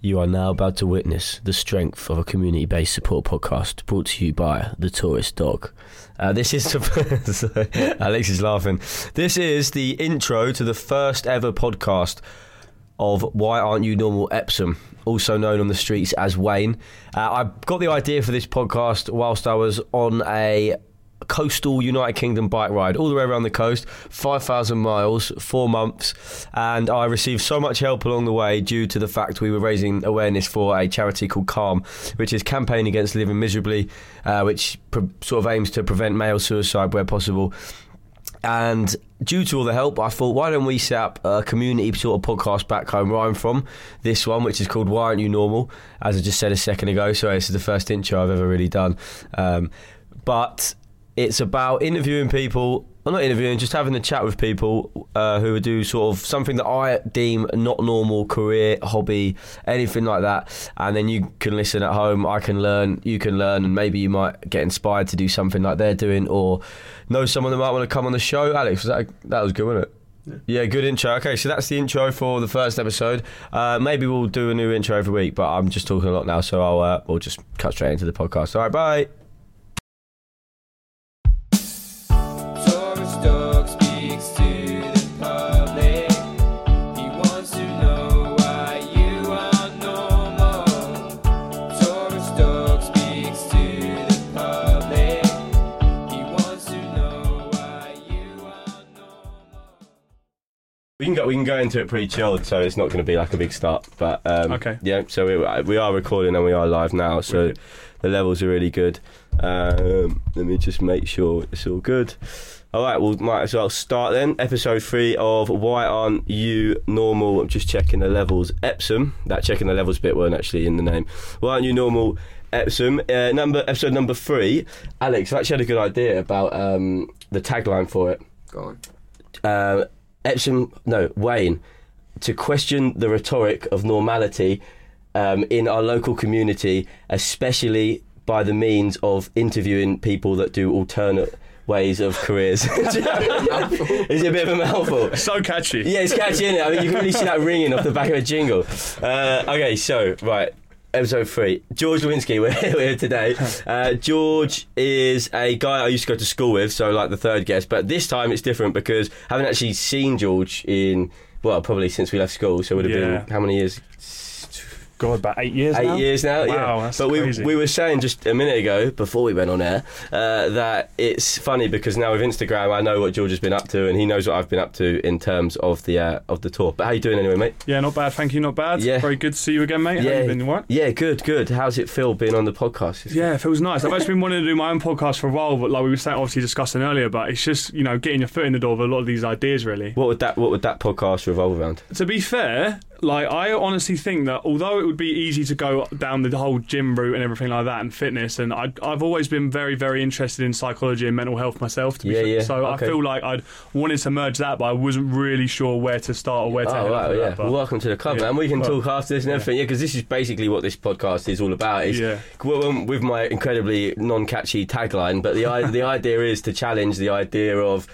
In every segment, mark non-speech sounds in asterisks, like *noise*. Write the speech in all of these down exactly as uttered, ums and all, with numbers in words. You are now about to witness the strength of a community-based support podcast brought to you by The Tourist Dog. Uh, this is... The, Alex is laughing. This is the intro to the first ever podcast of Why Aren't You Normal, Epsom, also known on the streets as Wayne. Uh, I got the idea for this podcast whilst I was on a coastal United Kingdom bike ride all the way around the coast, five thousand miles, four months, and I received so much help along the way due to the fact we were raising awareness for a charity called Calm, which is Campaign Against Living Miserably, uh, which pre- sort of aims to prevent male suicide where possible. And due to all the help, I thought, why don't we set up a community sort of podcast back home where I'm from, this one, which is called Why Aren't You Normal, as I just said a second ago. Sorry, this is the first intro I've ever really done, um, but it's about interviewing people, well, not interviewing, just having a chat with people uh, who do sort of something that I deem not normal, career, hobby, anything like that. And then you can listen at home, I can learn, you can learn, and maybe you might get inspired to do something like they're doing or know someone that might want to come on the show. Alex, was that, that was good, wasn't it? Yeah, good intro. Okay, so that's the intro for the first episode. Uh, maybe we'll do a new intro every week, but I'm just talking a lot now, so I'll uh, we'll just cut straight into the podcast. All right, bye. We can go. We can go into it pretty chilled, so it's not going to be like a big start. But um, okay, yeah. So we we are recording and we are live now. So really? The levels are really good. Um, let me just make sure it's all good. All right, well, might as well start then. Episode three of Why Aren't You Normal? I'm just checking the levels. Epsom. That checking the levels bit weren't actually in the name. Why Aren't You Normal? Epsom. Uh, number episode number three. Alex, I actually had a good idea about um, the tagline for it. Go on. Uh, Epsom, no, Wayne, to question the rhetoric of normality um, in our local community, especially by the means of interviewing people that do alternate ways of careers. It's a bit of a mouthful. So catchy. Yeah, it's catchy, isn't it? I mean, you can really see that ringing off the back of a jingle. Uh, okay, so, right. Episode three, George Lewinsky, we're here today. Uh, George is a guy I used to go to school with, so like the third guest, but this time it's different because I haven't actually seen George in, well, probably since we left school, so it would have yeah. been, how many years? God, about eight years eight now? Eight years now, wow, yeah. That's but we crazy. we were saying just a minute ago, before we went on air, uh, that it's funny because now with Instagram, I know what George has been up to and he knows what I've been up to in terms of the uh, of the tour. But how you doing anyway, mate? Yeah, not bad, thank you, not bad. Yeah. Very good to see you again, mate. Yeah. How you been, what? Yeah, good, good. How's it feel being on the podcast? It's yeah, it feels nice. I've actually been wanting to do my own podcast for a while, but like we were saying, obviously discussing earlier, but it's just, you know, getting your foot in the door with a lot of these ideas, really. What would that, what would that podcast revolve around? To be fair, like, I honestly think that although it would be easy to go down the whole gym route and everything like that and fitness, and I'd, I've always been very, very interested in psychology and mental health myself, to be yeah, sure. yeah. so okay. I feel like I'd wanted to merge that, but I wasn't really sure where to start or where to oh, head right, yeah. that, well, welcome to the club, yeah. man. We can well, talk after this and yeah. everything, yeah, because this is basically what this podcast is all about. Is yeah. with my incredibly non-catchy tagline, but the the idea is to challenge the idea of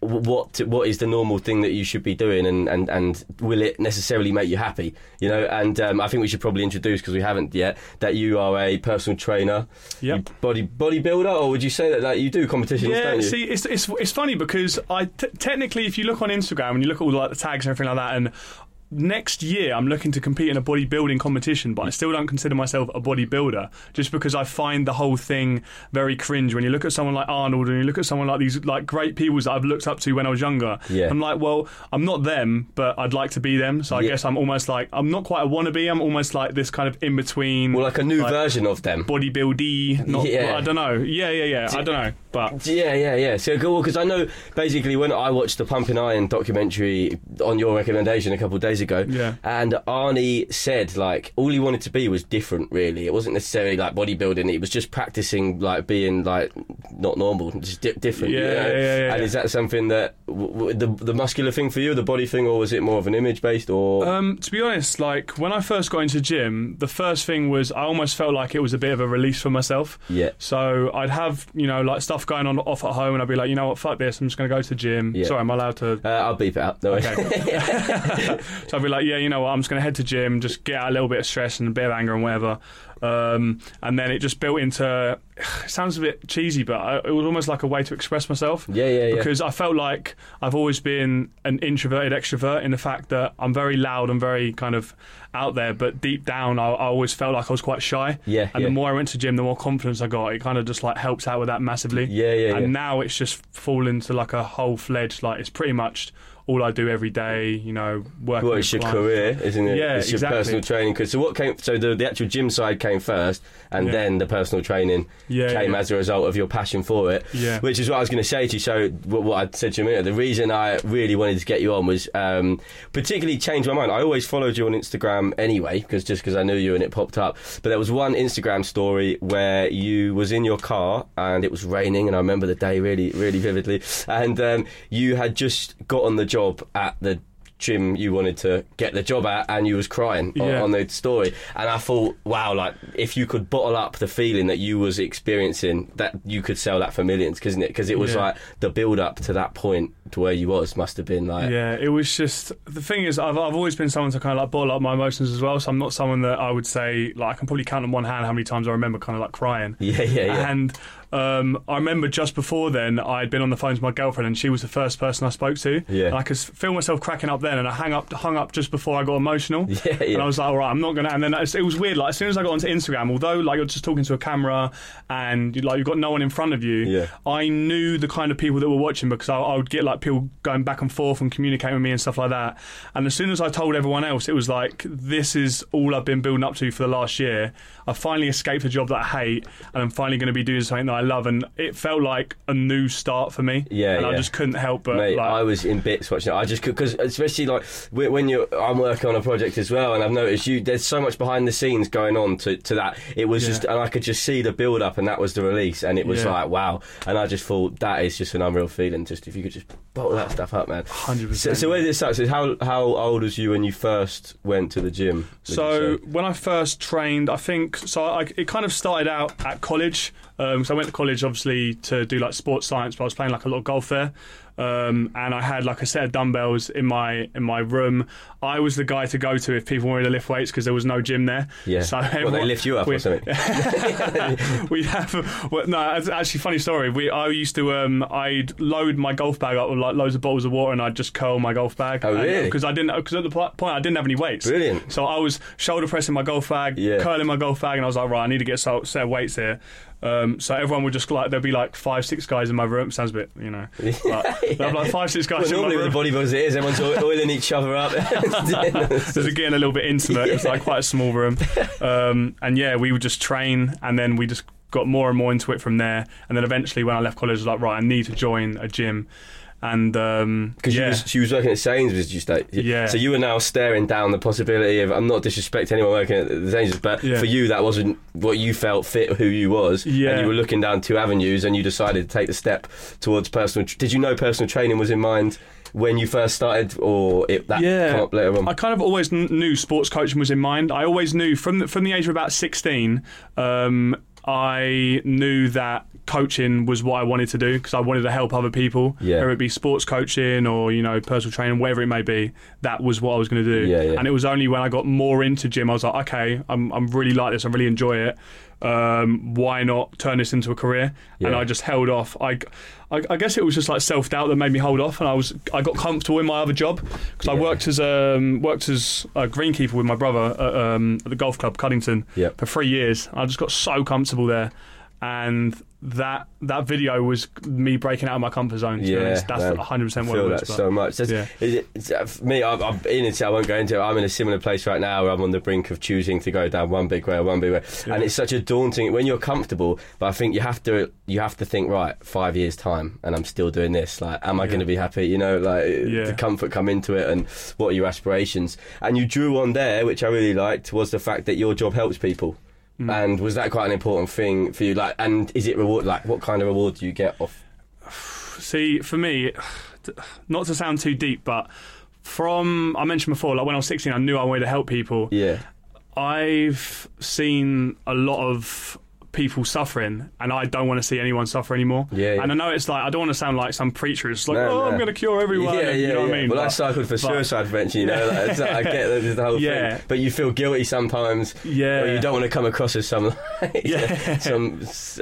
what what is the normal thing that you should be doing, and, and, and will it necessarily make you happy, you know? And um, I think we should probably introduce, because we haven't yet, that you are a personal trainer, yep. body bodybuilder, or would you say that like, you do competitions, yeah, don't you? Yeah, see, it's, it's, it's funny because I t- technically, if you look on Instagram and you look at all like, the tags and everything like that, and next year I'm looking to compete in a bodybuilding competition, but I still don't consider myself a bodybuilder just because I find the whole thing very cringe when you look at someone like Arnold and you look at someone like these like great people that I've looked up to when I was younger. yeah. I'm like, well, I'm not them, but I'd like to be them, so I yeah. guess I'm almost like, I'm not quite a wannabe, I'm almost like this kind of in between, well, like a new like, version of them, bodybuildy, not, yeah. I don't know, yeah yeah yeah do, I don't know, but yeah yeah yeah so cool, because I know basically when I watched the Pumping Iron documentary on your recommendation a couple of days ago, yeah. and Arnie said like all he wanted to be was different, really. It wasn't necessarily like bodybuilding, it was just practicing like being like not normal, just di- different yeah, you know? yeah, yeah, yeah and yeah. Is that something that w- w- the, the muscular thing for you, the body thing, or was it more of an image based, or um, to be honest, like when I first got into gym, the first thing was I almost felt like it was a bit of a release for myself, yeah so I'd have, you know, like stuff stuff going on off at home, and I'll be like, you know what, fuck this, I'm just going to go to the gym. Yeah. Sorry, I'm allowed to... Uh, I'll beep it up, though. Okay. So I'll be like, yeah, you know what, I'm just going to head to gym, just get out a little bit of stress and a bit of anger and whatever. Um, and then it just built into... It sounds a bit cheesy, but I, it was almost like a way to express myself. Yeah, yeah, yeah. Because I felt like I've always been an introverted extrovert in the fact that I'm very loud and very kind of out there, but deep down I, I always felt like I was quite shy. Yeah, and yeah. The more I went to gym, the more confidence I got. It kind of just like helps out with that massively. Yeah, yeah, and yeah. Now it's just fallen to like a whole-fledged, like it's pretty much... all I do every day, you know, working. Well, it's your career, isn't it? Yeah, it's your exactly. personal training. Cause so what came? So the, the actual gym side came first, and yeah. then the personal training yeah, came yeah. as a result of your passion for it. Yeah. Which is what I was going to say to you. So what, what I said to you a minute, the reason I really wanted to get you on was um, particularly changed my mind. I always followed you on Instagram anyway, because just because I knew you and it popped up. But there was one Instagram story where you was in your car and it was raining, and I remember the day really, really vividly. And um, you had just got on the job. job at the gym you wanted to get the job at, and you was crying on, yeah. on the story, and I thought, wow, like if you could bottle up the feeling that you was experiencing, that you could sell that for millions, couldn't it? Because it was yeah. like the build up to that point to where you was must have been like yeah it was just the thing is I've, I've always been someone to kind of like bottle up my emotions as well, so I'm not someone that I would say like I can probably count on one hand how many times I remember kind of like crying. Yeah, yeah, yeah. And Um, I remember just before then I'd been on the phone to my girlfriend, and she was the first person I spoke to. Yeah. And I could feel myself cracking up then, and I hung up, hung up just before I got emotional. Yeah, yeah. And I was like, all right, I'm not going to. And then it was weird. Like as soon as I got onto Instagram, although like you're just talking to a camera and like you've got no one in front of you, yeah. I knew the kind of people that were watching, because I, I would get like people going back and forth and communicating with me and stuff like that. And as soon as I told everyone else, it was like, this is all I've been building up to for the last year. I finally escaped a job that I hate, and I'm finally going to be doing something that I love, and it felt like a new start for me. Yeah, and yeah. I just couldn't help but. Mate, like, I was in bits watching it. I just could, because especially like when you're, I'm working on a project as well, and I've noticed you. There's so much behind the scenes going on to, to that. It was yeah. just, and I could just see the build up, and that was the release, and it was yeah. like wow. And I just thought that is just an unreal feeling. Just if you could just bottle that stuff up, man. one hundred percent. So, so where did it start? So how how old was you when you first went to the gym? So when I first trained, I think so. I, it kind of started out at college. Um, so I went to college obviously to do like sports science, but I was playing like a lot of golf there, um, and I had like a set of dumbbells in my in my room. I was the guy to go to if people wanted to lift weights, because there was no gym there. Yeah. So everyone, well, they lift you up we, or something. we have well, no. Actually, funny story. We I used to um I'd load my golf bag up with like loads of bottles of water, and I'd just curl my golf bag. Oh really? Because I didn't because at the point I didn't have any weights. Brilliant. So I was shoulder pressing my golf bag, yeah. curling my golf bag, and I was like, right, I need to get a set of weights here. Um, so everyone would just like there'd be like five six guys in my room. Sounds a bit, you know, like, yeah. there'd be like five six guys well, in my room. Normally with bodybuilders it is everyone's oiling each other up. So it's getting a little bit intimate. Yeah. It's like quite a small room, um, and yeah, we would just train, and then we just got more and more into it from there. And then eventually, when I left college, I was like, right, I need to join a gym. And because um, yeah. she, she was working at Sainsbury's, you say? Yeah. So you were now staring down the possibility of, I'm not disrespecting anyone working at the Sainsbury's, but yeah. for you that wasn't what you felt fit who you was, yeah. and you were looking down two avenues, and you decided to take the step towards personal. Did you know personal training was in mind when you first started, or it, that yeah. came up later on? I kind of always n- knew sports coaching was in mind. I always knew from the, from the age of about sixteen. Um, I knew that coaching was what I wanted to do, because I wanted to help other people, yeah. whether it be sports coaching or, you know, personal training, whatever it may be. That was what I was going to do. Yeah, yeah. And it was only when I got more into gym, I was like, okay, I'm I'm really like this, I really enjoy it. Um, why not turn this into a career? Yeah. And I just held off. I, I, I guess it was just like self doubt that made me hold off, and I was I got comfortable in my other job, because yeah. I worked as um worked as a greenkeeper with my brother at, um, at the golf club Cuddington yep. for three years. I just got so comfortable there, and that that video was me breaking out of my comfort zone, to yeah, be honest. That's man. one hundred percent what it was. I feel that so much. Yeah. It, it, me, I'm, I'm in it, I won't go into it, I'm in a similar place right now where I'm on the brink of choosing to go down one big way or one big way. Yeah. And it's such a daunting, when you're comfortable, but I think you have to you have to think, right, five years time and I'm still doing this, like, am I yeah. going to be happy? You know, like, yeah. the comfort come into it, and what are your aspirations? And you drew on there, which I really liked, was the fact that your job helps people. Mm. And was that quite an important thing for you? Like, and is it reward? Like, what kind of reward do you get off? See, for me, not to sound too deep, but from I mentioned before, like when I was sixteen, I knew I wanted to help people. Yeah, I've seen a lot of people suffering, and I don't want to see anyone suffer anymore. Yeah, yeah. And I know it's like, I don't want to sound like some preacher who's like, no, oh, no. I'm going to cure everyone. Yeah, yeah, you know yeah. what I mean? Well, but, I cycled for suicide but, prevention, you know, like, I get that, the whole yeah. thing. But you feel guilty sometimes, yeah. or you don't want to come across as some, yeah. some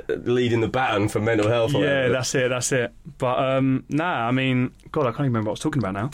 leading the baton for mental health. Or yeah, whatever. that's it, that's it. But um, nah, I mean, God, I can't even remember what I was talking about now.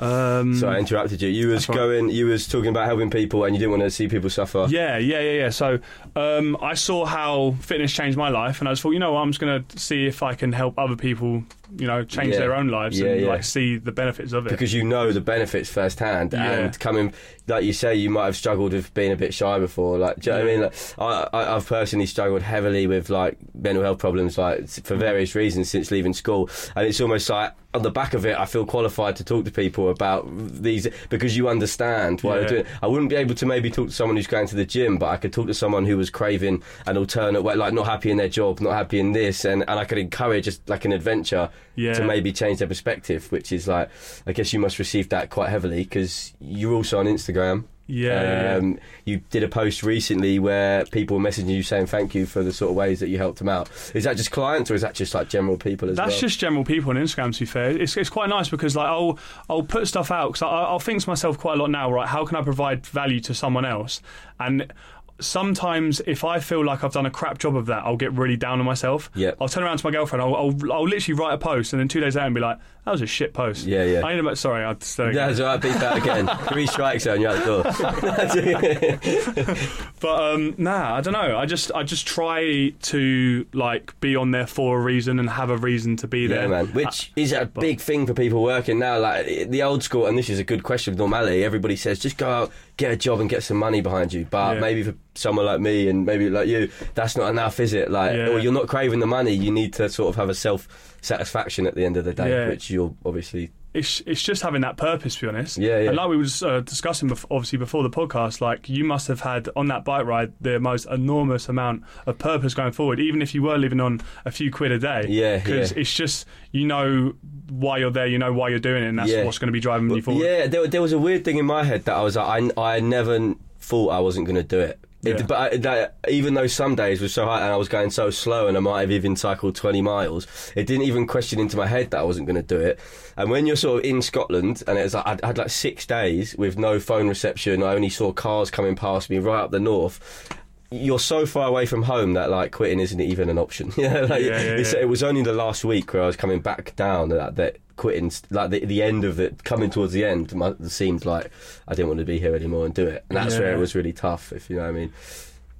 Um, so I interrupted you. You was going. You was talking about helping people, and you didn't want to see people suffer. Yeah, yeah, yeah, yeah. So um, I saw how fitness changed my life, and I just thought, you know, I'm just going to see if I can help other people, you know, change yeah. their own lives yeah, and yeah. like see the benefits of it. Because you know the benefits firsthand, yeah. and coming, like you say, you might have struggled with being a bit shy before. Like, do you yeah. know what I mean? Like, I, I've personally struggled heavily with like mental health problems, like for various reasons since leaving school, and it's almost like, on the back of it, I feel qualified to talk to people about these because you understand why yeah. they're doing it. I wouldn't be able to maybe talk to someone who's going to the gym, but I could talk to someone who was craving an alternate way, like not happy in their job, not happy in this, and, and I could encourage just like an adventure yeah. to maybe change their perspective, which is like, I guess you must receive that quite heavily because you're also on Instagram. Yeah, um, yeah. You did a post recently where people were messaging you saying thank you for the sort of ways that you helped them out. Is that just clients or is that just like general people as That's well? That's just general people on Instagram, to be fair. It's it's quite nice because like I'll I'll put stuff out because I'll think to myself quite a lot now, right, how can I provide value to someone else? And sometimes if I feel like I've done a crap job of that, I'll get really down on myself. Yeah. I'll turn around to my girlfriend, I'll, I'll I'll literally write a post and then two days later and be like, that was a shit post. Yeah, yeah. I ain't about, sorry, I'd say. That's right, beat that again. Three strikes and you're out the door. But um, nah, I don't know. I just I just try to like be on there for a reason and have a reason to be there. Yeah, man. Which I, is a but, big thing for people working now. Like the old school, and this is a good question with normality, everybody says just go out, get a job and get some money behind you. But yeah. maybe for someone like me and maybe like you, that's not enough, is it? Like, yeah. or you're not craving the money. You need to sort of have a self-satisfaction at the end of the day, yeah. which you're obviously. It's it's just having that purpose, to be honest. Yeah, yeah. And like we were just, uh, discussing, before, obviously before the podcast, like you must have had on that bike ride the most enormous amount of purpose going forward, even if you were living on a few quid a day. Yeah, because yeah. it's just, you know why you're there, you know why you're doing it, and that's yeah. what's going to be driving you forward. Yeah, there, there was a weird thing in my head that I was like, I, I never thought I wasn't going to do it. Yeah. It, but I, that, even though some days were so high and I was going so slow and I might have even cycled twenty miles, it didn't even question into my head that I wasn't going to do it. And when you're sort of in Scotland, and it was like I'd, I had like six days with no phone reception, I only saw cars coming past me right up the north. You're so far away from home that like quitting isn't even an option. like, yeah, yeah, it's, yeah. It was only the last week where I was coming back down that that quitting, like the, the end of it, coming towards the end, it seemed like I didn't want to be here anymore and do it. And that's yeah. where it was really tough, if you know what I mean.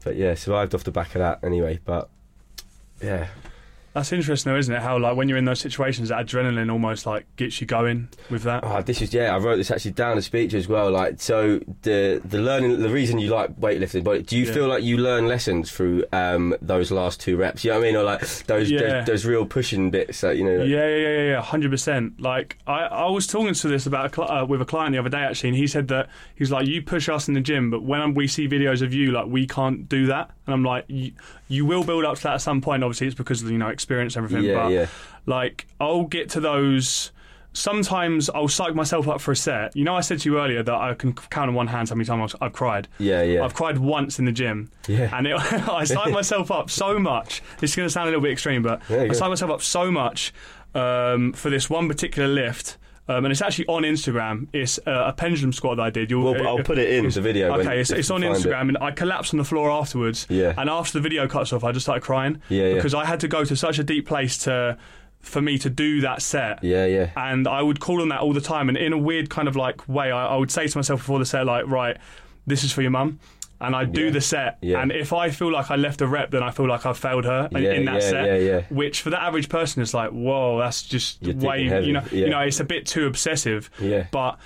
But yeah, survived off the back of that anyway. But yeah. That's interesting though, isn't it? How like when you're in those situations, that adrenaline almost like gets you going with that. Oh, this is yeah. I wrote this actually down a speech as well. Like so, the the learning, the reason you like weightlifting, but do you yeah. feel like you learn lessons through um, those last two reps? You know what I mean, or like those yeah. those, those real pushing bits that you know. Like, yeah, yeah, yeah, yeah, hundred percent. Like I, I was talking to this about a cl- uh, with a client the other day actually, and he said that he was like, you push us in the gym, but when we see videos of you, like we can't do that. And I'm like, you, you will build up to that at some point. Obviously, it's because of, you know, experience and everything. Yeah, but yeah. like, I'll get to those. Sometimes I'll psych myself up for a set. You know, I said to you earlier that I can count on one hand how many times I've, I've cried. Yeah, yeah. I've cried once in the gym. Yeah. And it, I psych myself up so much. This is going to sound a little bit extreme, but yeah, I psych go. myself up so much um, for this one particular lift. Um, and it's actually on Instagram. It's uh, a pendulum squat that I did. You'll, well, it, I'll put it in the video. Okay, when, it's, it's on Instagram, it. and I collapsed on the floor afterwards. Yeah. And after the video cuts off, I just started crying. Yeah, because yeah. I had to go to such a deep place to, for me to do that set. Yeah, yeah. And I would call on that all the time, and in a weird kind of like way, I, I would say to myself before the set, like, right, this is for your mum. And I do yeah. the set, yeah. and if I feel like I left a rep, then I feel like I've failed her yeah, in that yeah, set. Yeah, yeah. Which for the average person is like, whoa, that's just You're way, you know, yeah. you know, it's a bit too obsessive. Yeah. But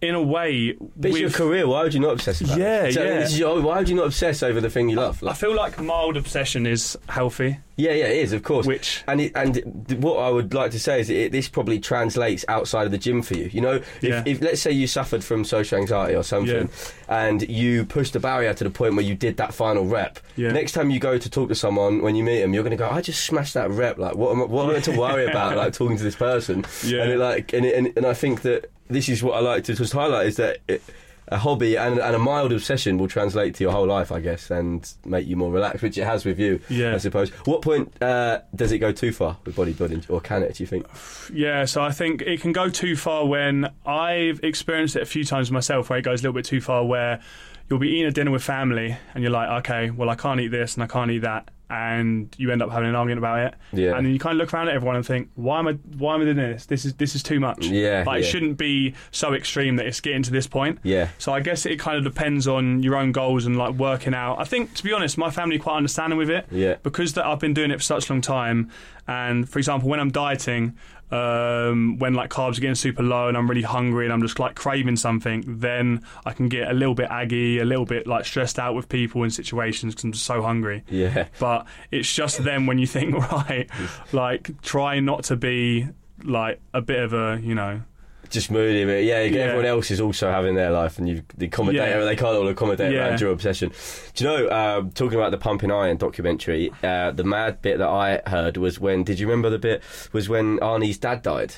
in a way, but it's your career. Why would you not obsess about yeah, it? So yeah, yeah. Your, why would you not obsess over the thing you love? Like, I feel like mild obsession is healthy. Yeah, yeah, it is, of course. Which and it, and what I would like to say is it, this probably translates outside of the gym for you. You know, if, yeah. if let's say you suffered from social anxiety or something, yeah. and you pushed the barrier to the point where you did that final rep. Yeah. Next time you go to talk to someone, when you meet them, you're going to go, "I just smashed that rep. Like, what am I, what am I to worry about? Like talking to this person." Yeah. And it, like, and it, and, and I think that this is what I like to just highlight is that. It, a hobby and, and a mild obsession will translate to your whole life, I guess, and make you more relaxed, which it has with you, yeah. I suppose. What point uh, does it go too far with bodybuilding, or can it, do you think? Yeah, so I think it can go too far when I've experienced it a few times myself where it goes a little bit too far, where you'll be eating a dinner with family and you're like, okay, well, I can't eat this and I can't eat that, and you end up having an argument about it, yeah. and then you kind of look around at everyone and think, why am I why am I doing this? This is this is too much. Yeah, like yeah. It shouldn't be so extreme that it's getting to this point. Yeah. So I guess it kind of depends on your own goals and like working out. I think, to be honest, my family are quite understanding with it. Yeah. Because that I've been doing it for such a long time, and for example, when I'm dieting, um, when like carbs are getting super low and I'm really hungry and I'm just like craving something, then I can get a little bit aggy, a little bit like stressed out with people in situations because I'm just so hungry. Yeah. But it's just then when you think, right, like try not to be like a bit of a, you know, just moody, but yeah, yeah, everyone else is also having their life, and you accommodate. Yeah. They can't all accommodate yeah. around your obsession. Do you know? Um, talking about the Pumping Iron documentary, uh, the mad bit that I heard was when. Did you remember the bit? Was when Arnie's dad died,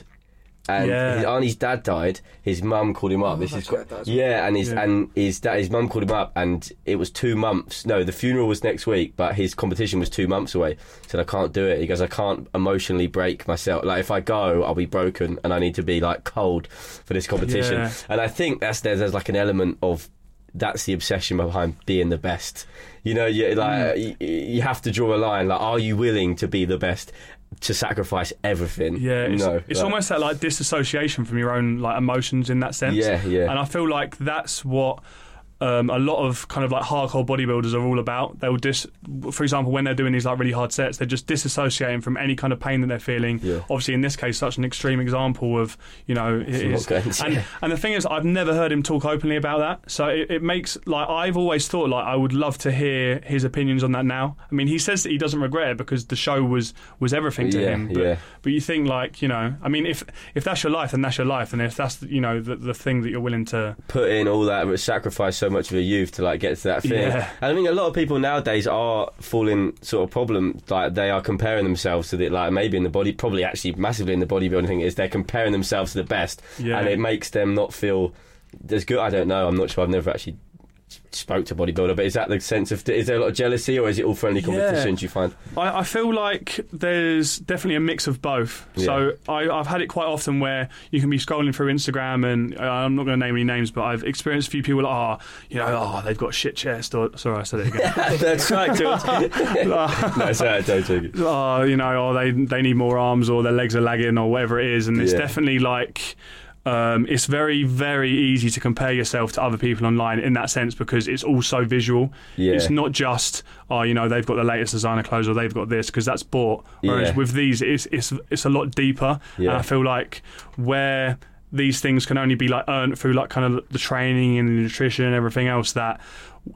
and yeah. his, Arnie's dad died. His mum called him up. Oh, this is quite, yeah, and his yeah. and his dad, his mum called him up, and it was two months. No, the funeral was next week, but his competition was two months away. He said, I can't do it. He goes, I can't emotionally break myself. Like if I go, I'll be broken, and I need to be like cold for this competition. Yeah. And I think that's there's, there's like an element of that's the obsession behind being the best. You know, you like mm. you, you have to draw a line. Like, are you willing to be the best? To sacrifice everything. Yeah, it's, no, it's like, almost that like disassociation from your own like emotions in that sense. Yeah, yeah. And I feel like that's what um, a lot of kind of like hardcore bodybuilders are all about. They'll dis, for example, when they're doing these like really hard sets, they're just disassociating from any kind of pain that they're feeling. Yeah. Obviously, in this case, such an extreme example of you know. It is, and, and the thing is, I've never heard him talk openly about that. So it, it makes like I've always thought like I would love to hear his opinions on that now. I mean, he says that he doesn't regret it because the show was was everything to yeah, him. But, yeah. but you think like you know, I mean, if if that's your life, then that's your life, and if that's you know the the thing that you're willing to put in all that sacrifice. So much of your youth to like get to that thing yeah. and I mean a lot of people nowadays are falling sort of problem like they are comparing themselves to the like maybe in the body probably actually massively in the bodybuilding thing is they're comparing themselves to the best yeah. and it makes them not feel as good. I don't know, I'm not sure, I've never actually spoke to a bodybuilder, but is that the sense of is there a lot of jealousy or is it all friendly competition yeah. do you find? I, I feel like there's definitely a mix of both yeah. so I, I've had it quite often where you can be scrolling through Instagram and uh, I'm not going to name any names, but I've experienced a few people like, oh you know oh they've got shit chest or sorry I said it again that's right George. *laughs* no sorry don't take it oh you know or they, they need more arms or their legs are lagging or whatever it is and it's yeah. definitely like Um, it's very, very easy to compare yourself to other people online in that sense because it's all so visual. Yeah. It's not just, oh, you know, they've got the latest designer clothes or they've got this because that's bought. Whereas yeah. with these, it's it's it's a lot deeper. Yeah. And I feel like where these things can only be like earned through like kind of the training and the nutrition and everything else, that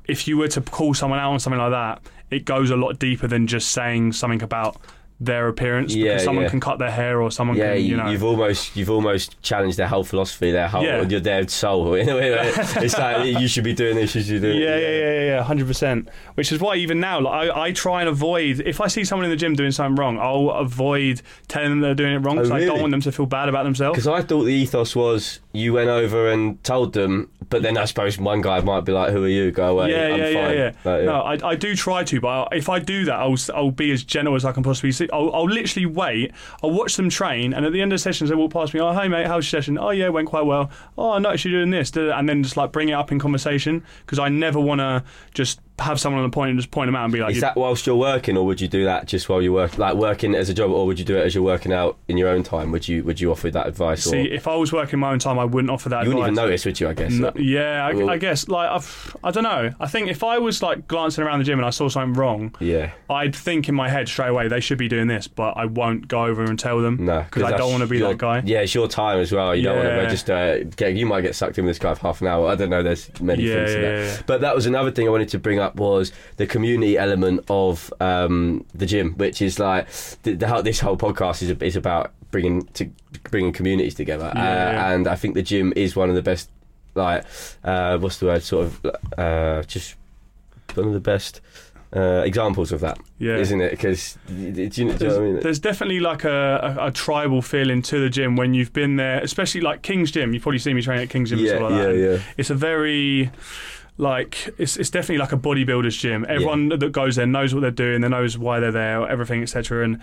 if you were to call someone out on something like that, it goes a lot deeper than just saying something about their appearance because yeah, someone yeah. can cut their hair or someone yeah, can you know you've almost you've almost challenged their whole philosophy their whole yeah. their soul in a way, it's like you should be doing this you should do yeah, it yeah yeah yeah one hundred percent which is why even now like, I, I try and avoid if I see someone in the gym doing something wrong I'll avoid telling them they're doing it wrong because oh, really? I don't want them to feel bad about themselves because I thought the ethos was you went over and told them but then I suppose one guy might be like who are you go away yeah I'm yeah, fine. yeah yeah like, yeah no I, I do try to but if I do that I'll, I'll be as gentle as I can possibly see. I'll, I'll literally wait, I'll watch them train, and at the end of the sessions they walk past me, oh hey mate, how's your session? Oh yeah, went quite well. Oh I noticed you're doing this, and then just like bring it up in conversation because I never want to just have someone on the point and just point them out and be like, is that whilst you're working or would you do that just while you work like working as a job or would you do it as you're working out in your own time? Would you would you offer that advice? See, or? If I was working my own time I wouldn't offer that you advice. You wouldn't even notice, would you? I guess no, yeah I, well, I guess like I've, I don't know I think if I was like glancing around the gym and I saw something wrong yeah. I'd think in my head straight away they should be doing this but I won't go over and tell them no because I don't want to be your, that guy yeah it's your time as well you yeah. don't want to register get, you might get sucked in with this guy for half an hour I don't know there's many yeah, things to that yeah. but that was another thing I wanted to bring up was the community element of um, the gym, which is like the, the, this whole podcast is, is about bringing to bringing communities together, yeah, uh, yeah. and I think the gym is one of the best. Like, uh, what's the word? Sort of uh, just one of the best Uh, examples of that, yeah. isn't it? Because do, do you know what I mean? There's definitely like a, a, a tribal feeling to the gym when you've been there, especially like King's Gym. You've probably seen me training at King's Gym, yeah, and stuff like yeah, that. Yeah. It's a very like it's it's definitely like a bodybuilder's gym. Everyone yeah. that goes there knows what they're doing. They knows why they're there, everything, et cetera. And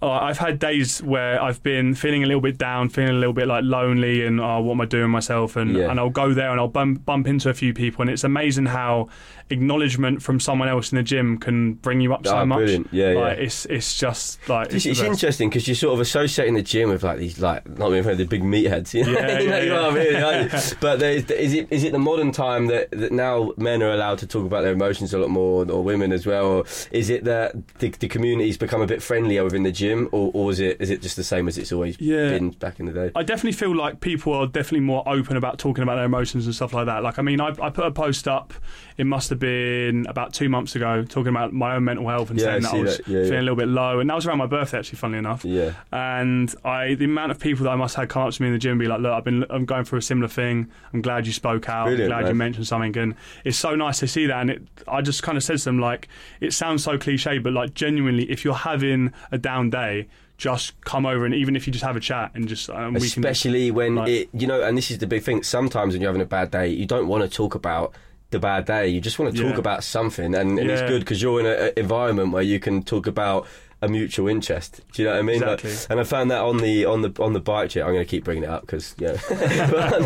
uh, I've had days where I've been feeling a little bit down, feeling a little bit like lonely, and oh, what am I doing myself? And yeah. and I'll go there and I'll bump bump into a few people, and it's amazing how acknowledgement from someone else in the gym can bring you up so oh, much. Brilliant. Yeah, like, yeah. It's it's just like it's, it's interesting because you're sort of associating the gym with like these like not being afraid of the big meatheads. You know, yeah, you know, yeah, you know yeah. what I mean? Like, but is it is it the modern time that, that now men are allowed to talk about their emotions a lot more, or women as well? Or is it that the, the community's become a bit friendlier within the gym, or, or is it is it just the same as it's always yeah. been back in the day? I definitely feel like people are definitely more open about talking about their emotions and stuff like that. Like I mean, I I put a post up. It must have been about two months ago, talking about my own mental health and yeah, saying I that I was that. Yeah, feeling yeah. a little bit low, and that was around my birthday, actually, funnily enough. Yeah. And I, the amount of people that I must have come up to me in the gym and be like, "Look, I've been, I'm going through a similar thing. I'm glad you spoke out. Brilliant, I'm glad man. you mentioned something." And it's so nice to see that. And it, I just kind of said to them, like, it sounds so cliche, but like genuinely, if you're having a down day, just come over, and even if you just have a chat and just um, we especially can, when like, it, you know, and this is the big thing. Sometimes when you're having a bad day, you don't want to talk about the bad day, you just want to talk yeah. about something, and, and yeah. it's good because you're in an environment where you can talk about a mutual interest. Do you know what I mean? Exactly. Like, and I found that on the on the on the bike tour. I'm going to keep bringing it up because yeah.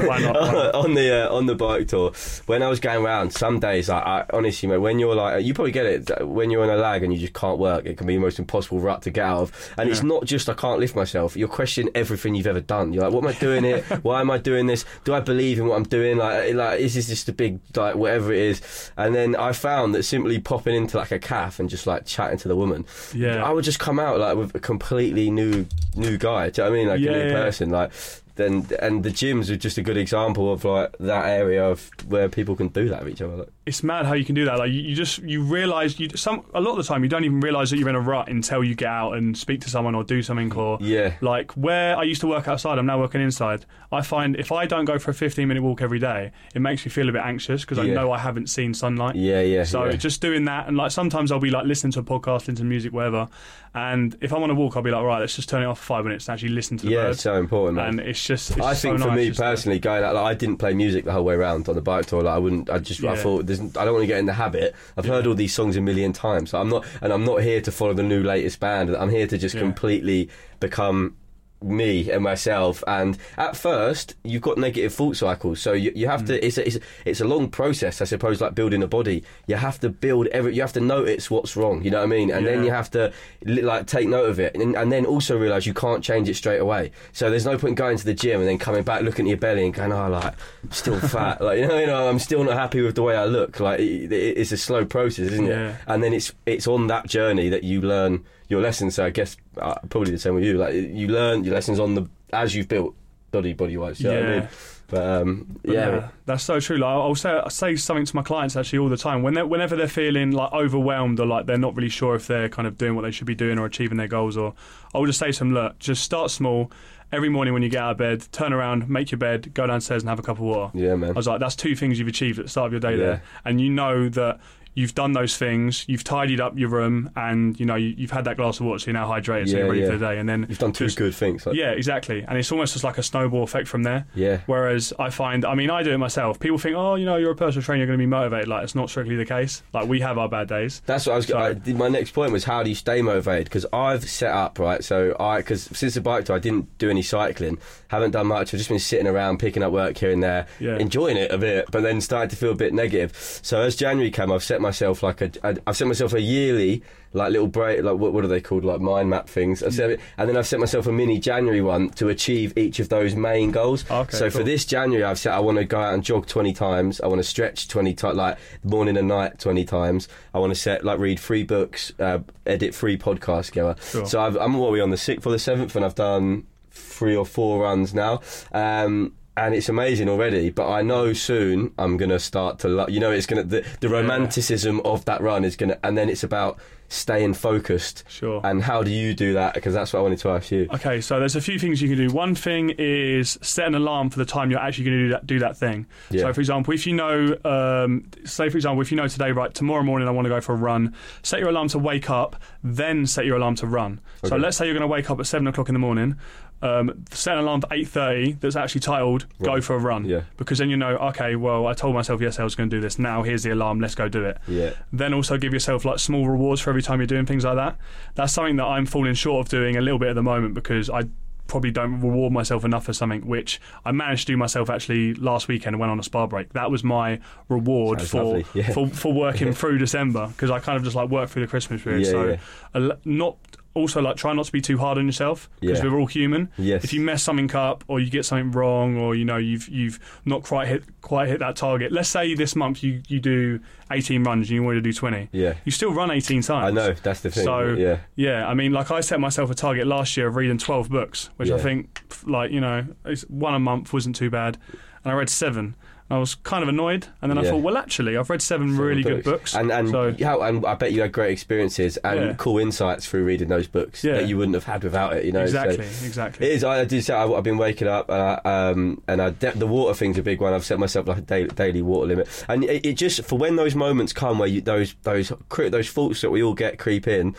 Why not? On, on the uh, on the bike tour, when I was going around, some days like, I honestly, mate, when you're like, you probably get it when you're on a lag and you just can't work. It can be the most impossible rut to get out of, and yeah. it's not just I can't lift myself. You're questioning everything you've ever done. You're like, what am I doing here? Why am I doing this? Do I believe in what I'm doing? Like, like is this just a big like whatever it is? And then I found that simply popping into like a cafe and just like chatting to the woman, yeah, I would just come out like with a completely new new guy. Do you know what I mean? Like yeah, a new yeah. person. Like then, and the gyms are just a good example of like that area of where people can do that with each other. Like, it's mad how you can do that. Like you, you just you realise you some a lot of the time you don't even realise that you're in a rut until you get out and speak to someone or do something. Or yeah, like where I used to work outside, I'm now working inside. I find if I don't go for a fifteen minute walk every day, it makes me feel a bit anxious because I yeah. know I haven't seen sunlight. Yeah, yeah. So yeah. just doing that, and like sometimes I'll be like listening to a podcast, listening to music, whatever. And if I want to walk, I'll be like, all right, let's just turn it off for five minutes and actually listen to the yeah, birds. Yeah, it's so important, man. And it's just, it's I just think so for nice, me personally, going out, like, I didn't play music the whole way around on the bike tour. Like I wouldn't. I just, yeah. I thought. I don't want to get in the habit. I've yeah. heard all these songs a million times. So I'm not, and I'm not here to follow the new latest band. I'm here to just yeah. completely become me and myself. And at first, you've got negative thought cycles, so you, you have mm. to. It's a, it's a, it's a long process, I suppose. Like building a body, you have to build every. You have to notice what's wrong. You know what I mean? And yeah. then you have to like take note of it, and, and then also realise you can't change it straight away. So there's no point going to the gym and then coming back, looking at your belly, and going, "Oh, like I'm still fat. Like you know, you know, I'm still not happy with the way I look." Like it, it, it's a slow process, isn't yeah. it? And then it's it's on that journey that you learn your lessons. So I guess uh, probably the same with you. Like you learn your lessons on the as you've built body body wise. You know yeah. what I mean? But um, but yeah, no, that's so true. Like I'll say I say something to my clients actually all the time when they're, whenever they're feeling like overwhelmed or like they're not really sure if they're kind of doing what they should be doing or achieving their goals. Or I'll just say to them, look, just start small. Every morning when you get out of bed, turn around, make your bed, go downstairs and have a cup of water. Yeah, man. I was like, that's two things you've achieved at the start of your day yeah. there, and you know that. You've done those things. You've tidied up your room, and you know you, you've had that glass of water, so you're now hydrated, yeah, so you're ready yeah. for the day. And then you've done two just, good things. Like. Yeah, exactly. And it's almost just like a snowball effect from there. Yeah. Whereas I find, I mean, I do it myself. People think, oh, you know, you're a personal trainer, you're going to be motivated. Like it's not strictly the case. Like we have our bad days. That's what I was. So, I, my next point was how do you stay motivated? Because I've set up right. So I because since the bike tour, I didn't do any cycling. Haven't done much. I've just been sitting around picking up work here and there, yeah. enjoying it a bit, but then started to feel a bit negative. So as January came, I've set my myself like a I've set myself a yearly like little break like what, what are they called like mind map things I've set, and then I've set myself a mini January one to achieve each of those main goals. Okay, so cool. For this January I've said I want to go out and jog twenty times, I want to stretch twenty times, like morning and night twenty times, I want to set like read three books, uh, edit three podcasts together. Sure. So I've, I'm already on the sixth or the seventh and I've done three or four runs now. um and it's amazing already, but I know soon I'm going to start to love, you know, it's going to, the, the romanticism yeah. of that run is going to, and then it's about staying focused. Sure. And how do you do that? Because that's what I wanted to ask you. Okay, so there's a few things you can do. One thing is set an alarm for the time you're actually going to do that, do that thing. Yeah. So, for example, if you know, um, say, for example, if you know today, right, tomorrow morning I want to go for a run, set your alarm to wake up, then set your alarm to run. Okay. So let's say you're going to wake up at seven o'clock in the morning. Um, set an alarm for eight thirty that's actually titled right. Go for a Run, yeah. because then you know, okay, well, I told myself yesterday I was going to do this, now here's the alarm, let's go do it. Yeah. Then also give yourself like small rewards for every time you're doing things like that. That's something that I'm falling short of doing a little bit at the moment, because I probably don't reward myself enough for something, which I managed to do myself actually last weekend. I went on a spa break. That was my reward for, yeah. for for working through December, because I kind of just like worked through the Christmas period. Yeah, so yeah. Al- not also like try not to be too hard on yourself, because yeah. we're all human. Yes. If you mess something up or you get something wrong, or you know you've you've not quite hit quite hit that target. Let's say this month you, you do eighteen runs and you want to do twenty. Yeah. You still run eighteen times. I know, that's the thing. So yeah, yeah I mean, like I set myself a target last year of reading twelve books, which yeah. I think like you know one a month wasn't too bad, and I read seven. I was kind of annoyed, and then yeah. I thought, well, actually, I've read seven, seven really books. good books, and and, so. yeah, and I bet you had great experiences and yeah. cool insights through reading those books yeah. that you wouldn't have had without it. You know, exactly, so exactly. It is. I do say I, I've been waking up, and I, um, and I de- the water thing's a big one. I've set myself like a daily, daily water limit, and it, it just for when those moments come where you, those those those thoughts that we all get creep in.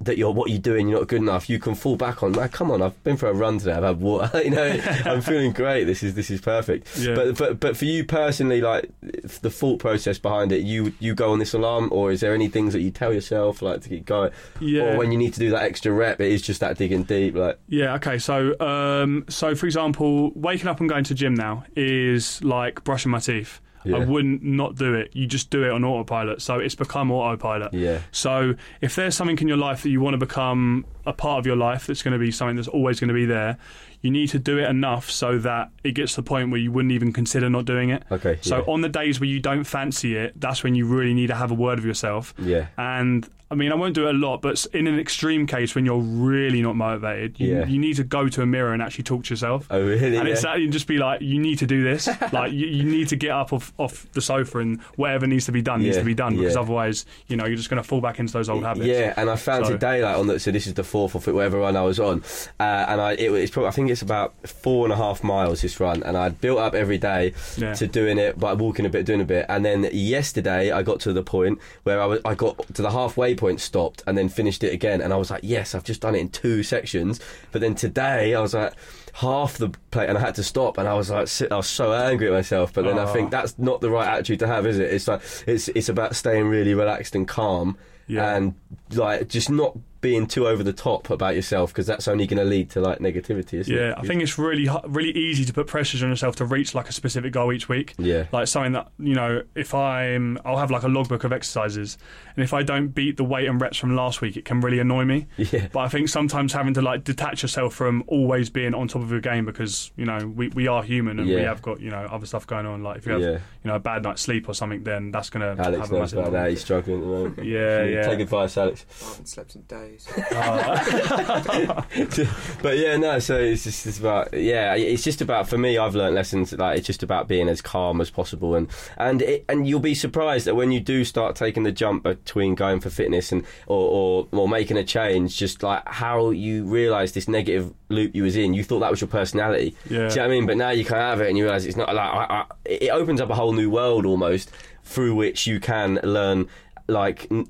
That you're what you're doing, you're not good enough. You can fall back on. Like, come on, I've been for a run today. I've had water. You know, I'm feeling great. This is this is perfect. Yeah. But but but for you personally, like the thought process behind it, you you go on this alarm, or is there any things that you tell yourself like to keep going? Yeah. Or when you need to do that extra rep, it is just that digging deep. Like yeah, okay. So um, so for example, waking up and going to the gym now is like brushing my teeth. Yeah. I wouldn't not do it. You just do it on autopilot. So it's become autopilot. Yeah. So if there's something in your life that you want to become a part of your life, that's going to be something that's always going to be there, you need to do it enough so that it gets to the point where you wouldn't even consider not doing it. Okay. So yeah. on the days where you don't fancy it, that's when you really need to have a word with yourself. Yeah. And I mean, I won't do it a lot, but in an extreme case when you're really not motivated, you, yeah. you need to go to a mirror and actually talk to yourself. Oh, really? And yeah. it's actually just be like, you need to do this. Like, you, you need to get up off, off the sofa, and whatever needs to be done yeah. needs to be done, because yeah. otherwise, you know, you're just going to fall back into those old habits. Yeah, and I found so, today, like, on the, so this is the fourth or fifth, whatever run I was on, uh, and I, it, it's probably, I think it's about four and a half miles this run, and I'd built up every day yeah. to doing it, but walking a bit, doing a bit, and then yesterday I got to the point where I, was, I got to the halfway point. Point stopped and then finished it again, and I was like, yes, I've just done it in two sections. But then today I was like half the plate, and I had to stop, and I was like, I was so angry at myself. But then Aww. I think that's not the right attitude to have, is it? It's like it's it's about staying really relaxed and calm, yeah. and like just not being too over the top about yourself, because that's only going to lead to like negativity, isn't yeah, it? Yeah, I think it's really really easy to put pressures on yourself to reach like a specific goal each week. Yeah. Like something that, you know, if I'm, I'll have like a logbook of exercises, and if I don't beat the weight and reps from last week, it can really annoy me. Yeah. But I think sometimes having to like detach yourself from always being on top of your game, because, you know, we, we are human, and yeah. we have got, you know, other stuff going on. Like if you have, yeah. you know, a bad night's sleep or something, then that's going to have a massive... Alex knows about that, he's struggling at the moment. Yeah, yeah. Take advice, Alex. I haven't slept in days. uh. But yeah, no, so it's just it's about yeah it's just about, for me, I've learned lessons, like it's just about being as calm as possible, and and it, and you'll be surprised that when you do start taking the jump between going for fitness and or, or, or making a change, just like how you realise this negative loop you was in, you thought that was your personality. Yeah. Do you know what I mean? But now you can't have it, and you realise it's not like I, I, it opens up a whole new world almost, through which you can learn like n-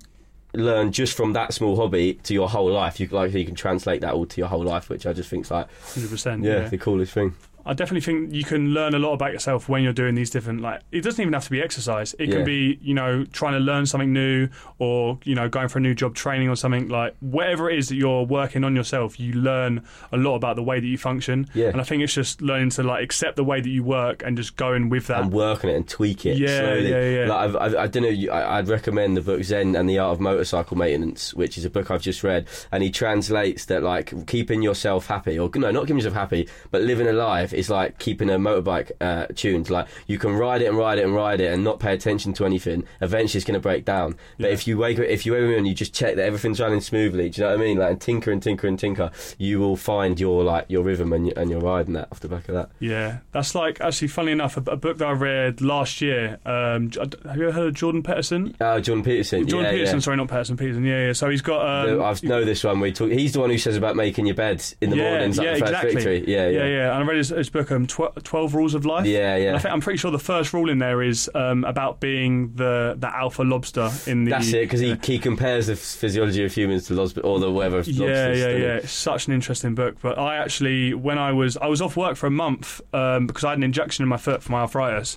learn just from that small hobby to your whole life. You like you can translate that all to your whole life, which I just think's like one hundred percent yeah, yeah. the coolest thing. I definitely think you can learn a lot about yourself when you're doing these different, like it doesn't even have to be exercise, it yeah. can be, you know, trying to learn something new, or, you know, going for a new job, training or something, like whatever it is that you're working on yourself, you learn a lot about the way that you function. Yeah. And I think it's just learning to like accept the way that you work and just going with that and work on it and tweak it yeah slowly. yeah yeah like, I've, I've, I don't know I, I'd recommend the book Zen and the Art of Motorcycle Maintenance, which is a book I've just read, and he translates that like keeping yourself happy, or no, not keeping yourself happy, but living a life life is like keeping a motorbike uh, tuned. Like, you can ride it and ride it and ride it and not pay attention to anything. Eventually it's going to break down. But yeah. if you wake up, if you wake up and you just check that everything's running smoothly, do you know what I mean? Like, and tinker and tinker and tinker, you will find your like your rhythm and, and you're riding that off the back of that. Yeah, that's like, actually, funnily enough, a, a book that I read last year, um, have you ever heard of Jordan Peterson? Oh, uh, Jordan Peterson. Jordan yeah, Peterson, yeah. sorry, not Peterson, Peterson, yeah, yeah. So he's got... Um, I know this one, we talk, he's the one who says about making your beds in the yeah, mornings, like yeah, the first exactly. victory. Yeah, yeah, yeah, yeah. And I read his, his book, um, tw- twelve Rules of Life. Yeah, yeah. And I think, I'm pretty sure the first rule in there is um, about being the, the alpha lobster in the... That's it, because he, yeah. he compares the physiology of humans to lobster, or the weather of yeah, lobsters. Yeah, yeah, yeah. It's such an interesting book. But I actually, when I was... I was off work for a month um, because I had an injection in my foot for my arthritis.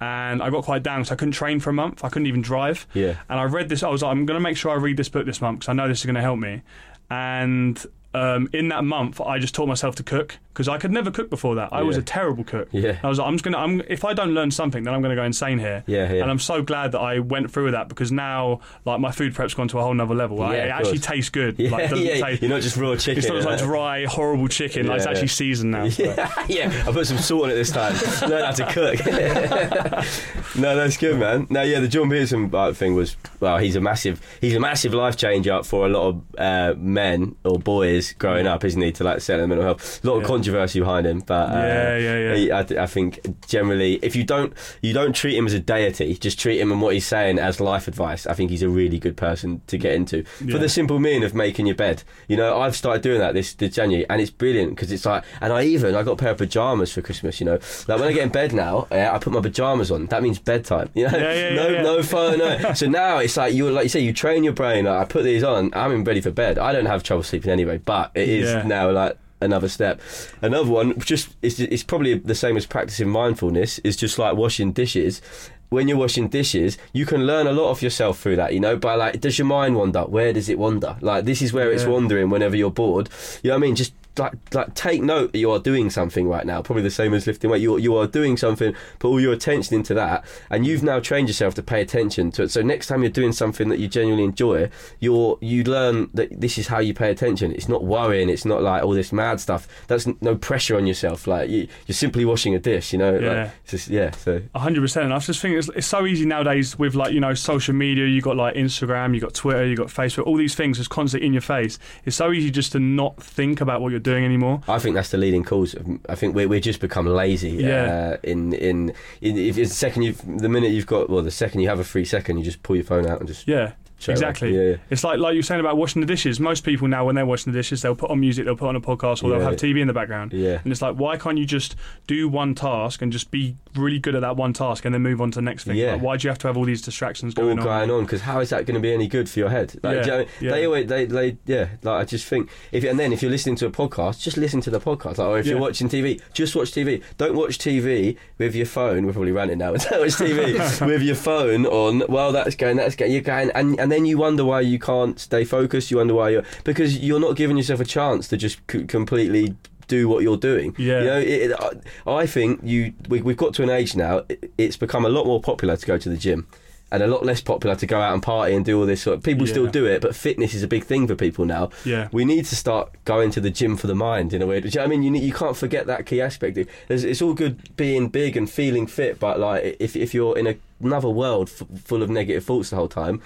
And I got quite down because I couldn't train for a month. I couldn't even drive. Yeah. And I read this. I was like, I'm going to make sure I read this book this month because I know this is going to help me. And... Um, in that month I just taught myself to cook because I could never cook before that. I yeah. was a terrible cook. yeah. I was like, I'm just gonna I'm, if I don't learn something then I'm gonna go insane here. yeah, yeah. And I'm so glad that I went through with that because now, like, my food prep's gone to a whole nother level. yeah, I, it actually tastes good. yeah, like, doesn't yeah. taste, you're not just raw chicken. It's not just like dry horrible chicken. yeah, like, it's yeah. actually seasoned now. yeah. yeah I put some salt on it this time. Learn how to cook. No, that's good, man. No, yeah the John Peterson thing was, well, he's a massive he's a massive life changer for a lot of uh, men or boys growing up, isn't he, to like center mental health. A lot yeah. of controversy behind him, but uh, yeah, yeah, yeah. He, I, th- I think generally, if you don't you don't treat him as a deity, just treat him and what he's saying as life advice. I think he's a really good person to get into yeah. for the simple meaning of making your bed. You know, I've started doing that this, this January, and it's brilliant because it's like, and I even I got a pair of pajamas for Christmas. You know, like when I get in bed now, yeah, I put my pajamas on. That means bedtime. You know, yeah, yeah, no, yeah, yeah. no phone, no. So now it's like you like you say, you train your brain. Like, I put these on, I'm ready for bed. I don't have trouble sleeping anyway. But it is yeah. now like another step. Another one, just it's, it's probably the same as practicing mindfulness, is just like washing dishes. When you're washing dishes, you can learn a lot of yourself through that, you know, by like, does your mind wander? Where does it wander? Like, this is where yeah. it's wandering whenever you're bored. You know what I mean? Just like, like take note that you are doing something right now, probably the same as lifting weight. You, you are doing something, put all your attention into that, and you've now trained yourself to pay attention to it. So next time you're doing something that you genuinely enjoy, you're you learn that this is how you pay attention. It's not worrying, it's not like all this mad stuff. That's no pressure on yourself. Like, you, you're simply washing a dish, you know. Yeah, like, it's just, yeah so one hundred percent. And I just think it's, it's so easy nowadays with, like, you know, social media. You've got like Instagram, you've got Twitter, you've got Facebook, all these things is constantly in your face. It's so easy just to not think about what you're doing anymore. I think that's the leading cause. I think we we just become lazy. Yeah. Uh, in in in if it's the second you the minute you've got well the second you have a free second, you just pull your phone out and just yeah. Exactly. Yeah, yeah. It's like like you were saying about washing the dishes. Most people now, when they're washing the dishes, they'll put on music, they'll put on a podcast, or yeah. they'll have T V in the background. Yeah. And it's like, why can't you just do one task and just be really good at that one task and then move on to the next thing? Yeah. Like, why do you have to have all these distractions going all on? All going on, because how is that going to be any good for your head? Like, yeah. do you know what I mean? yeah. They always, they, they, yeah. Like, I just think, if and then if you're listening to a podcast, just listen to the podcast. Like, or if yeah. you're watching T V, just watch T V. Don't watch T V with your phone. We're probably ranting now. Don't watch T V with your phone on. Well, that's going, that's going, you're going, and and then you wonder why you can't stay focused. You wonder why you're... Because you're not giving yourself a chance to just c- completely do what you're doing. Yeah. You know, it, it, I think you we, we've got to an age now, it, it's become a lot more popular to go to the gym and a lot less popular to go out and party and do all this sort of... People yeah. still do it, but fitness is a big thing for people now. Yeah. We need to start going to the gym for the mind, in a way. Do you know what I mean? You need, you can't forget that key aspect. It's, it's all good being big and feeling fit, but like if, if you're in a, another world f- full of negative thoughts the whole time...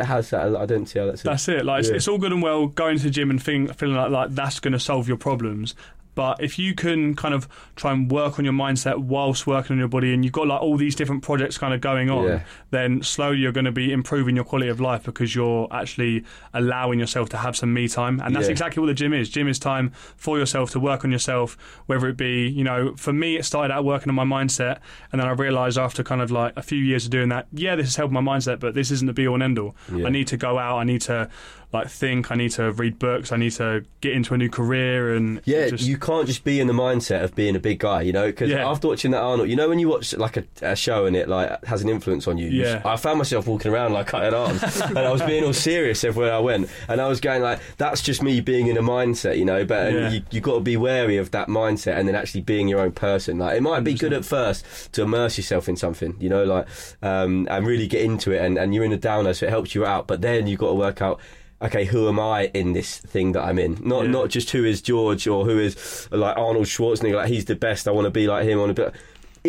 How's that? I don't see how that's... That's it. Like, yeah. it's, it's all good and well going to the gym and feeling, feeling like, like that's going to solve your problems. But if you can kind of try and work on your mindset whilst working on your body, and you've got like all these different projects kind of going on, yeah. then slowly you're going to be improving your quality of life because you're actually allowing yourself to have some me time. And that's yeah. exactly what the gym is. Gym is time for yourself to work on yourself, whether it be, you know, for me, it started out working on my mindset. And then I realised after kind of like a few years of doing that, yeah, this has helped my mindset, but this isn't the be all and end all. Yeah. I need to go out. I need to... like think I need to read books, I need to get into a new career. And yeah just... you can't just be in the mindset of being a big guy, you know, because yeah. after watching that Arnold, you know, when you watch like a, a show and it like has an influence on you, yeah. you just, I found myself walking around like I had arms and I was being all serious everywhere I went, and I was going like, that's just me being in a mindset, you know. But yeah. you, you've got to be wary of that mindset and then actually being your own person. Like, it might be good at first to immerse yourself in something, you know, like um, and really get into it, and, and you're in a downer so it helps you out, but then you've got to work out okay, who am I in this thing that I'm in? Not yeah. not just who is George or who is like Arnold Schwarzenegger, like he's the best, I want to be like him. I want to be...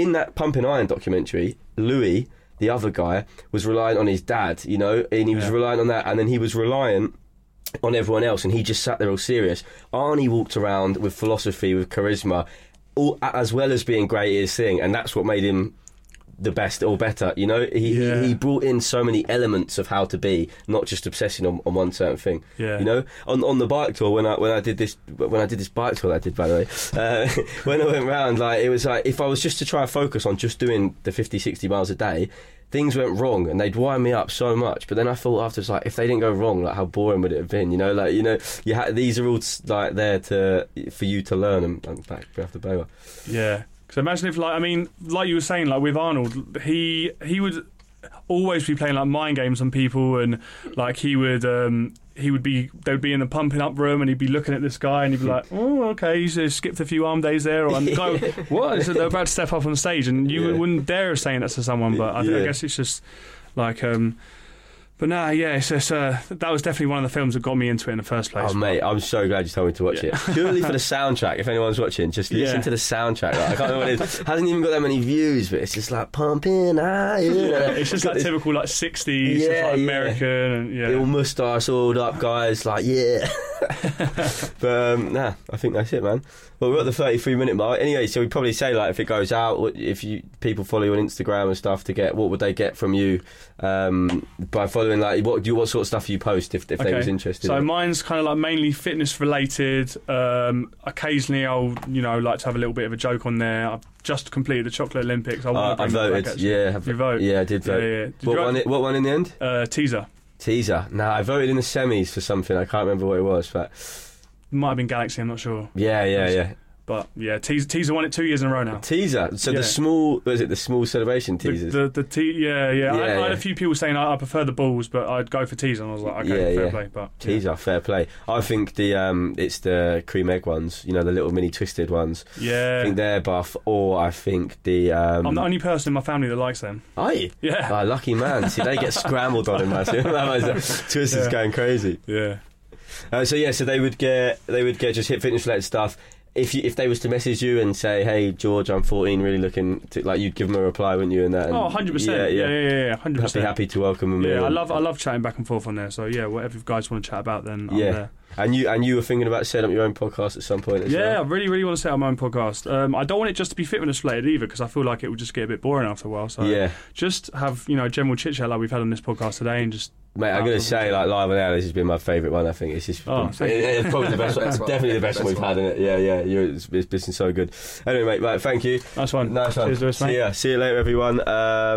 In that Pumping Iron documentary, Louis, the other guy, was reliant on his dad, you know, and he was yeah. reliant on that, and then he was reliant on everyone else, and he just sat there all serious. Arnie walked around with philosophy, with charisma, all, as well as being great at his thing, and that's what made him the best or better, you know. He, yeah. he he brought in so many elements of how to be, not just obsessing on, on one certain thing. Yeah. You know, on on the bike tour when I when I did this when I did this bike tour that I did, by the way, uh, when I went round, like it was like if I was just to try and focus on just doing the fifty, sixty miles a day, things went wrong and they'd wind me up so much. But then I thought afterwards, like if they didn't go wrong, like how boring would it have been? You know, like you know, you ha- these are all like there to for you to learn and, and back after Boa. Yeah. So imagine if, like, I mean, like you were saying, like with Arnold, he he would always be playing like mind games on people, and like he would um, he would be they would be in the pumping up room, and he'd be looking at this guy, and he'd be like, oh, okay, you skipped a few arm days there, or and the guy, would, what? So they're about to step up on stage, and you yeah. wouldn't dare saying that to someone, but I, yeah. I guess it's just like. Um, But nah, yeah, it's just, uh, that was definitely one of the films that got me into it in the first place. Oh, mate, I'm so glad you told me to watch yeah. it. Purely for the soundtrack, if anyone's watching, just listen yeah. to the soundtrack. Like, I can't know what it is. Hasn't even got that many views, but it's just like pumping iron. Yeah, it's just that like typical like sixties, yeah, it's like American. Yeah. And, yeah. Little moustache all up, guys, like, yeah. But um, nah, I think that's it, man. Well, we're at the thirty-three minute mark. Anyway, so we probably say, like, if it goes out, if you people follow you on Instagram and stuff to get, what would they get from you um, by following, like, what do you, what sort of stuff you post if, if okay. they was interested? So in mine's kind of, like, mainly fitness-related. Um, occasionally I'll, you know, like to have a little bit of a joke on there. I've just completed the Chocolate Olympics. I, uh, I voted, back, yeah. Have, you vote? Yeah, I did vote. Yeah, yeah. Did what, one, what one in the end? Uh, teaser. Teaser. Nah, I voted in the semis for something. I can't remember what it was, but... Might have been Galaxy, I'm not sure. Yeah, yeah, yeah. But yeah, teaser, teaser won it two years in a row now. Teaser, so yeah. the small, what is it, the small celebration teasers? The, the, the te- yeah, yeah. yeah, I, yeah. I had a few people saying I, I prefer the balls, but I'd go for teaser, and I was like, okay, yeah, fair yeah. play. But teaser, yeah. fair play. I think the um, it's the cream egg ones, you know, the little mini twisted ones. Yeah, I think they're buff, or I think the. Um, I'm the only person in my family that likes them. Are you? Yeah. Oh, lucky man. See, they get scrambled on in my Twisted's yeah. going crazy. Yeah. Uh, so yeah, so they would get they would get just hit fitness related stuff. If you, if they was to message you and say, hey, George, I'm fourteen, really looking to, like, you'd give them a reply, wouldn't you? And that, and oh, one hundred percent. Yeah, yeah, yeah, yeah, yeah one hundred percent. I'd be happy to welcome them. Yeah, in. I love I love chatting back and forth on there. So, yeah, whatever you guys want to chat about, then I'm yeah. there. And you and you were thinking about setting up your own podcast at some point as yeah, well? Yeah, I really, really want to set up my own podcast. Um, I don't want it just to be fitness-related either, because I feel like it would just get a bit boring after a while. So, yeah. just have, you know, general chit-chat like we've had on this podcast today and just... Mate, I'm going to say, like, Live and Air, this has been my favourite one, I think. It's just oh, been, it's probably the best one. It's definitely the best, best one we've had, in it? Yeah, yeah. You're, it's, it's been so good. Anyway, mate, right, thank you. Nice one. Nice one. Cheers, Lewis, mate. See ya. See you later, everyone. Um,